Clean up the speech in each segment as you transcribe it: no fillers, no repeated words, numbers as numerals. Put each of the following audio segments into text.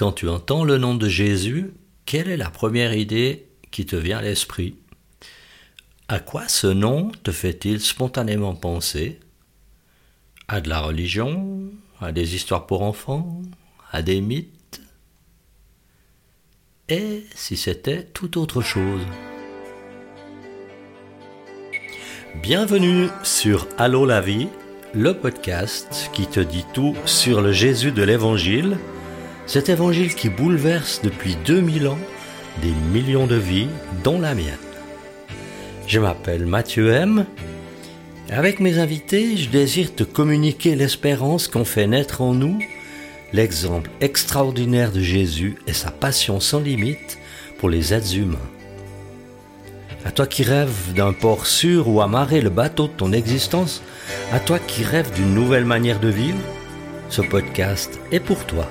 Quand tu entends le nom de Jésus, quelle est la première idée qui te vient à l'esprit? À quoi ce nom te fait-il spontanément penser? À de la religion? À des histoires pour enfants? À des mythes? Et si c'était tout autre chose? Bienvenue sur Allô la Vie, le podcast qui te dit tout sur le Jésus de l'Évangile, cet Évangile qui bouleverse depuis 2000 ans des millions de vies, dont la mienne. Je m'appelle Matthieu M. Avec mes invités, je désire te communiquer l'espérance qu'on fait naître en nous, l'exemple extraordinaire de Jésus et sa passion sans limite pour les êtres humains. À toi qui rêves d'un port sûr où amarrer le bateau de ton existence, à toi qui rêves d'une nouvelle manière de vivre, ce podcast est pour toi.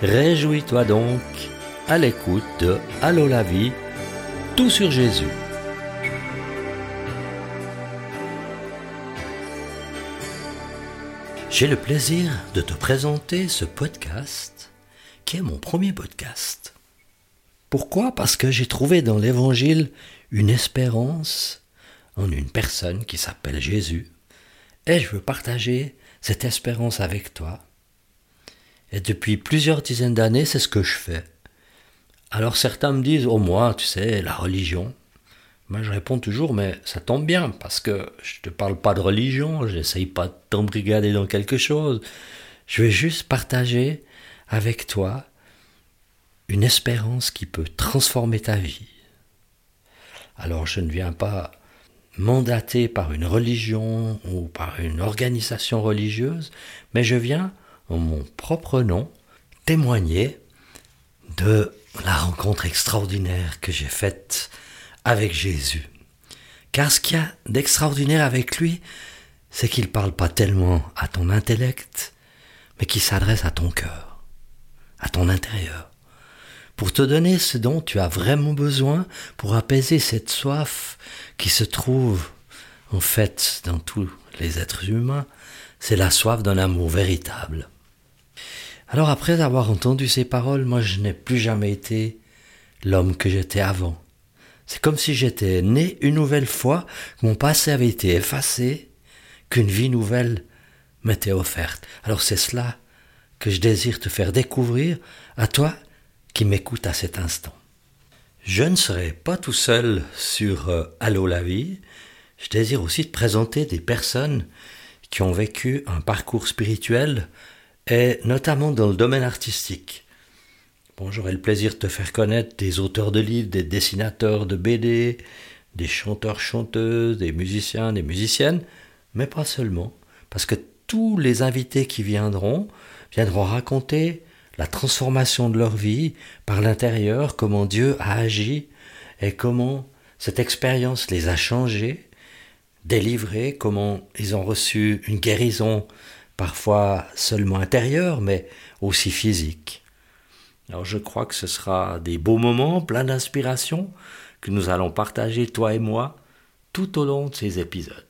Réjouis-toi donc à l'écoute de Allô la Vie, tout sur Jésus. J'ai le plaisir de te présenter ce podcast qui est mon premier podcast. Pourquoi ? Parce que j'ai trouvé dans l'Évangile une espérance en une personne qui s'appelle Jésus et je veux partager cette espérance avec toi. Et depuis plusieurs dizaines d'années, c'est ce que je fais. Alors certains me disent « Oh moi, tu sais, la religion ». Moi je réponds toujours « Mais ça tombe bien, parce que je te parle pas de religion, j'essaye pas de t'embrigader dans quelque chose. Je vais juste partager avec toi une espérance qui peut transformer ta vie. » Alors je ne viens pas mandaté par une religion ou par une organisation religieuse, mais je viens en mon propre nom, témoigner de la rencontre extraordinaire que j'ai faite avec Jésus. Car ce qu'il y a d'extraordinaire avec lui, c'est qu'il ne parle pas tellement à ton intellect, mais qu'il s'adresse à ton cœur, à ton intérieur, pour te donner ce dont tu as vraiment besoin, pour apaiser cette soif qui se trouve en fait dans tous les êtres humains, c'est la soif d'un amour véritable. Alors après avoir entendu ces paroles, moi je n'ai plus jamais été l'homme que j'étais avant. C'est comme si j'étais né une nouvelle fois, que mon passé avait été effacé, qu'une vie nouvelle m'était offerte. Alors c'est cela que je désire te faire découvrir à toi qui m'écoutes à cet instant. Je ne serai pas tout seul sur Allô la Vie. Je désire aussi te présenter des personnes qui ont vécu un parcours spirituel et notamment dans le domaine artistique. Bon, j'aurai le plaisir de te faire connaître des auteurs de livres, des dessinateurs de BD, des chanteurs, chanteuses, des musiciens, des musiciennes, mais pas seulement, parce que tous les invités qui viendront raconter la transformation de leur vie par l'intérieur, comment Dieu a agi et comment cette expérience les a changés, délivrés, comment ils ont reçu une guérison parfois seulement intérieure, mais aussi physique. Alors je crois que ce sera des beaux moments, plein d'inspiration, que nous allons partager, toi et moi, tout au long de ces épisodes.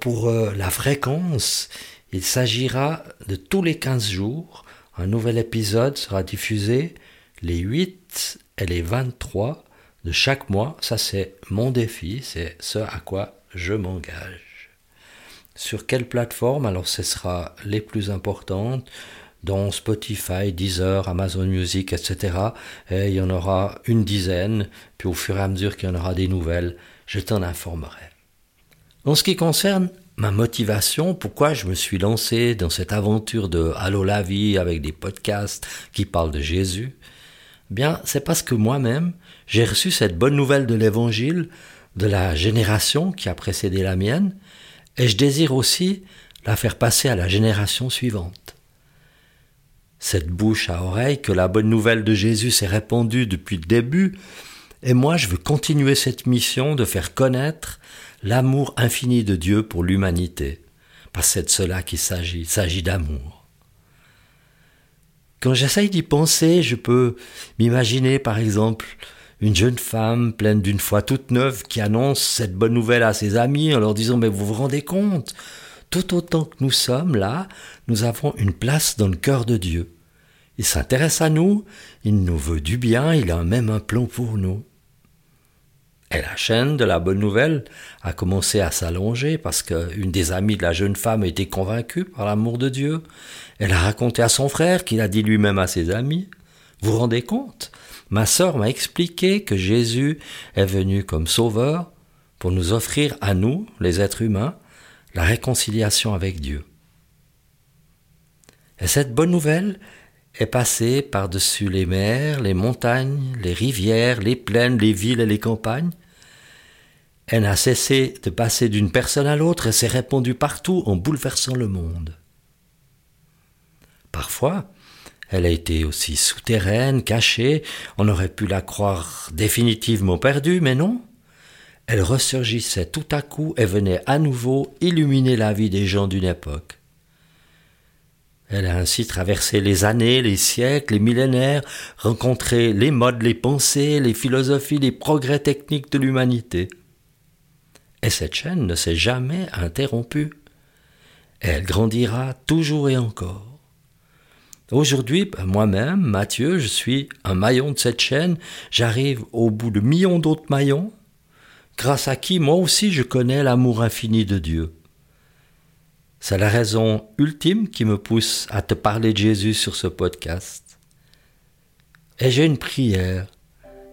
Pour la fréquence, il s'agira de tous les 15 jours. Un nouvel épisode sera diffusé les 8 et les 23 de chaque mois. Ça c'est mon défi, c'est ce à quoi je m'engage. Sur quelle plateforme? Alors ce sera les plus importantes, dont Spotify, Deezer, Amazon Music, etc. Et il y en aura une dizaine, puis au fur et à mesure qu'il y en aura des nouvelles, je t'en informerai. En ce qui concerne ma motivation, pourquoi je me suis lancé dans cette aventure de Allô la Vie avec des podcasts qui parlent de Jésus, bien c'est parce que moi-même, j'ai reçu cette bonne nouvelle de l'Évangile de la génération qui a précédé la mienne, et je désire aussi la faire passer à la génération suivante. Cette bouche à oreille que la bonne nouvelle de Jésus s'est répandue depuis le début, et moi je veux continuer cette mission de faire connaître l'amour infini de Dieu pour l'humanité, parce que c'est de cela qu'il s'agit, il s'agit d'amour. Quand j'essaye d'y penser, je peux m'imaginer par exemple une jeune femme pleine d'une foi toute neuve qui annonce cette bonne nouvelle à ses amis en leur disant « Mais vous vous rendez compte ? Tout autant que nous sommes là, nous avons une place dans le cœur de Dieu. Il s'intéresse à nous, il nous veut du bien, il a même un plan pour nous. Et la chaîne de la bonne nouvelle a commencé à s'allonger parce qu'une des amies de la jeune femme était convaincue par l'amour de Dieu. Elle a raconté à son frère qu'il a dit lui-même à ses amis. Vous vous rendez compte ? Ma sœur m'a expliqué que Jésus est venu comme sauveur pour nous offrir à nous, les êtres humains, la réconciliation avec Dieu. Et cette bonne nouvelle est passée par-dessus les mers, les montagnes, les rivières, les plaines, les villes et les campagnes. Elle n'a cessé de passer d'une personne à l'autre et s'est répandue partout en bouleversant le monde. Parfois, elle a été aussi souterraine, cachée, on aurait pu la croire définitivement perdue, mais non. Elle ressurgissait tout à coup et venait à nouveau illuminer la vie des gens d'une époque. Elle a ainsi traversé les années, les siècles, les millénaires, rencontré les modes, les pensées, les philosophies, les progrès techniques de l'humanité. Et cette chaîne ne s'est jamais interrompue. Et elle grandira toujours et encore. Aujourd'hui, moi-même, Matthieu, je suis un maillon de cette chaîne. J'arrive au bout de millions d'autres maillons, grâce à qui, moi aussi, je connais l'amour infini de Dieu. C'est la raison ultime qui me pousse à te parler de Jésus sur ce podcast. Et j'ai une prière.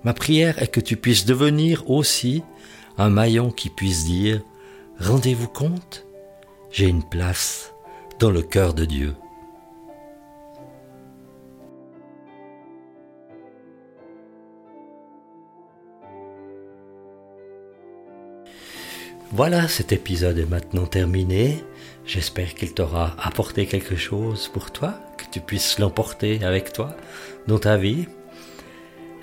Ma prière est que tu puisses devenir aussi un maillon qui puisse dire « Rendez-vous compte, j'ai une place dans le cœur de Dieu ». Voilà, cet épisode est maintenant terminé. J'espère qu'il t'aura apporté quelque chose pour toi, que tu puisses l'emporter avec toi dans ta vie.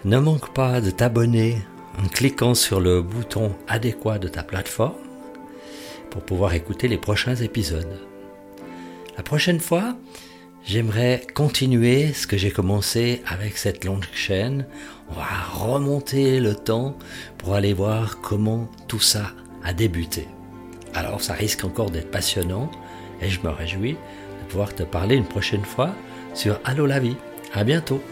Ne manque pas de t'abonner en cliquant sur le bouton adéquat de ta plateforme pour pouvoir écouter les prochains épisodes. La prochaine fois, j'aimerais continuer ce que j'ai commencé avec cette longue chaîne. On va remonter le temps pour aller voir comment tout ça a débuté. Alors ça risque encore d'être passionnant et je me réjouis de pouvoir te parler une prochaine fois sur Allô la Vie. À bientôt.